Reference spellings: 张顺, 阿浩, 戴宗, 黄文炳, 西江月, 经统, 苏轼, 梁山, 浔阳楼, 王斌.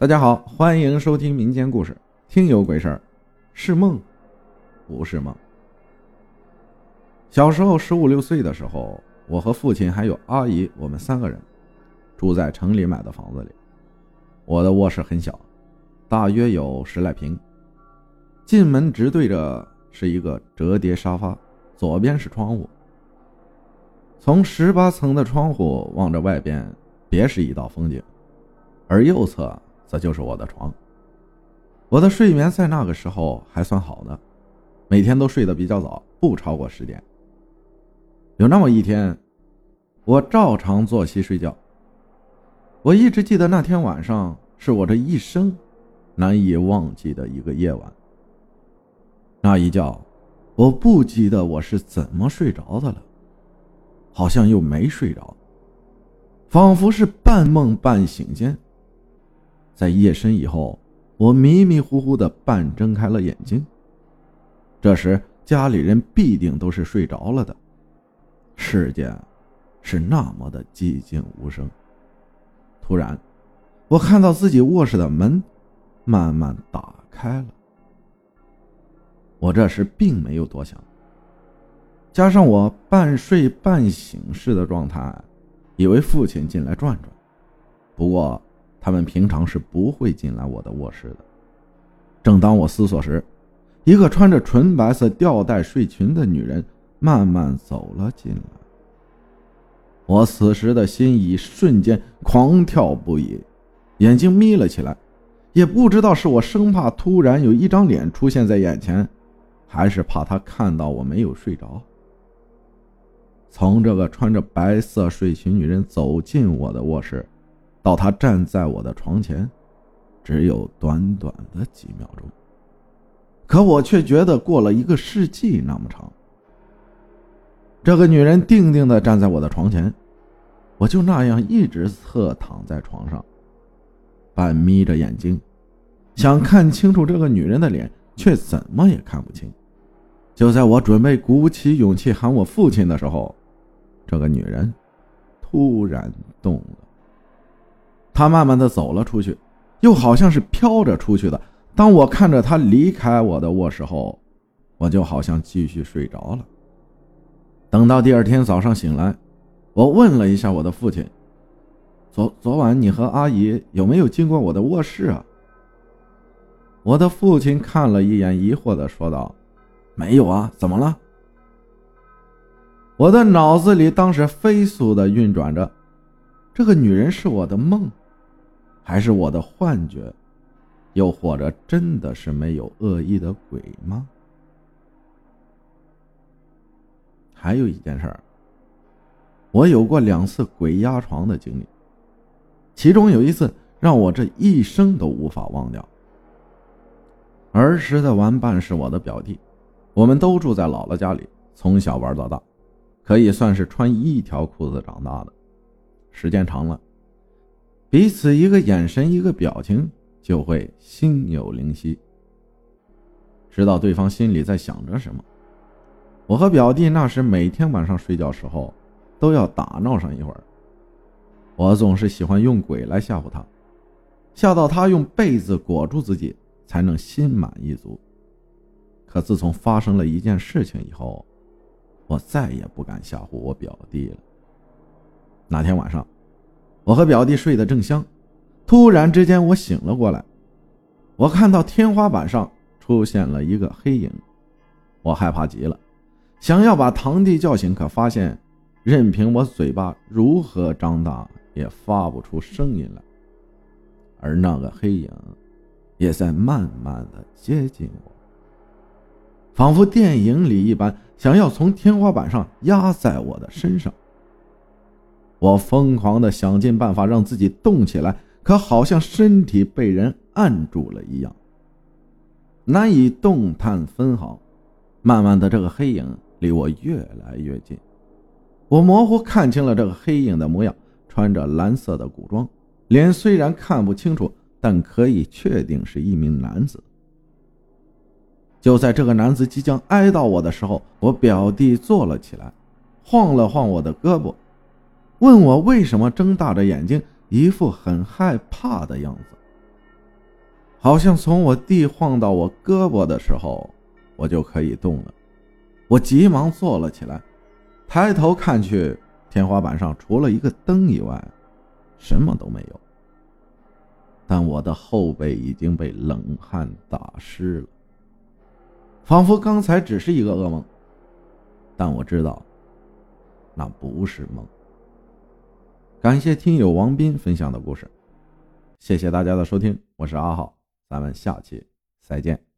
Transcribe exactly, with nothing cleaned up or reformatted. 大家好，欢迎收听民间故事，听有鬼事儿，是梦，不是梦。小时候十五六岁的时候，我和父亲还有阿姨，我们三个人住在城里买的房子里。我的卧室很小，大约有十来平，进门直对着是一个折叠沙发，左边是窗户，从十八层的窗户望着外边，别是一道风景，而右侧这就是我的床。我的睡眠在那个时候还算好的，每天都睡得比较早，不超过十点。有那么一天，我照常作息睡觉。我一直记得那天晚上是我这一生难以忘记的一个夜晚。那一觉，我不记得我是怎么睡着的了，好像又没睡着，仿佛是半梦半醒间。在夜深以后，我迷迷糊糊的半睁开了眼睛。这时家里人必定都是睡着了的，世界是那么的寂静无声。突然我看到自己卧室的门慢慢打开了。我这时并没有多想，加上我半睡半醒式的状态，以为父亲进来转转，不过他们平常是不会进来我的卧室的。正当我思索时，一个穿着纯白色吊带睡裙的女人慢慢走了进来。我此时的心已瞬间狂跳不已，眼睛眯了起来，也不知道是我生怕突然有一张脸出现在眼前，还是怕她看到我没有睡着。从这个穿着白色睡裙女人走进我的卧室到他站在我的床前，只有短短的几秒钟，可我却觉得过了一个世纪那么长。这个女人定定地站在我的床前，我就那样一直侧躺在床上，半眯着眼睛，想看清楚这个女人的脸，却怎么也看不清。就在我准备鼓起勇气喊我父亲的时候，这个女人突然动了。他慢慢地走了出去，又好像是飘着出去的。当我看着他离开我的卧室后，我就好像继续睡着了。等到第二天早上醒来，我问了一下我的父亲，昨昨晚你和阿姨有没有经过我的卧室啊？我的父亲看了一眼，疑惑地说道，没有啊，怎么了？我的脑子里当时飞速地运转着，这个女人是我的梦，还是我的幻觉，又或者真的是没有恶意的鬼吗？还有一件事儿，我有过两次鬼压床的经历，其中有一次让我这一生都无法忘掉。儿时的玩伴是我的表弟，我们都住在姥姥家里，从小玩到大，可以算是穿一条裤子长大的。时间长了，彼此一个眼神一个表情就会心有灵犀，知道对方心里在想着什么。我和表弟那时每天晚上睡觉时候都要打闹上一会儿，我总是喜欢用鬼来吓唬他，吓到他用被子裹住自己才能心满意足。可自从发生了一件事情以后，我再也不敢吓唬我表弟了。那天晚上我和表弟睡得正香，突然之间我醒了过来，我看到天花板上出现了一个黑影，我害怕极了，想要把堂弟叫醒，可发现任凭我嘴巴如何张大也发不出声音来，而那个黑影也在慢慢的接近我，仿佛电影里一般，想要从天花板上压在我的身上。我疯狂地想尽办法让自己动起来，可好像身体被人按住了一样，难以动弹分毫。慢慢的，这个黑影离我越来越近，我模糊看清了这个黑影的模样，穿着蓝色的古装，脸虽然看不清楚，但可以确定是一名男子。就在这个男子即将挨到我的时候，我表弟坐了起来，晃了晃我的胳膊，问我为什么睁大着眼睛，一副很害怕的样子。好像从我地晃到我胳膊的时候，我就可以动了。我急忙坐了起来，抬头看去，天花板上除了一个灯以外，什么都没有。但我的后背已经被冷汗打湿了，仿佛刚才只是一个噩梦。但我知道，那不是梦。感谢听友王斌分享的故事，谢谢大家的收听，我是阿浩，咱们下期再见。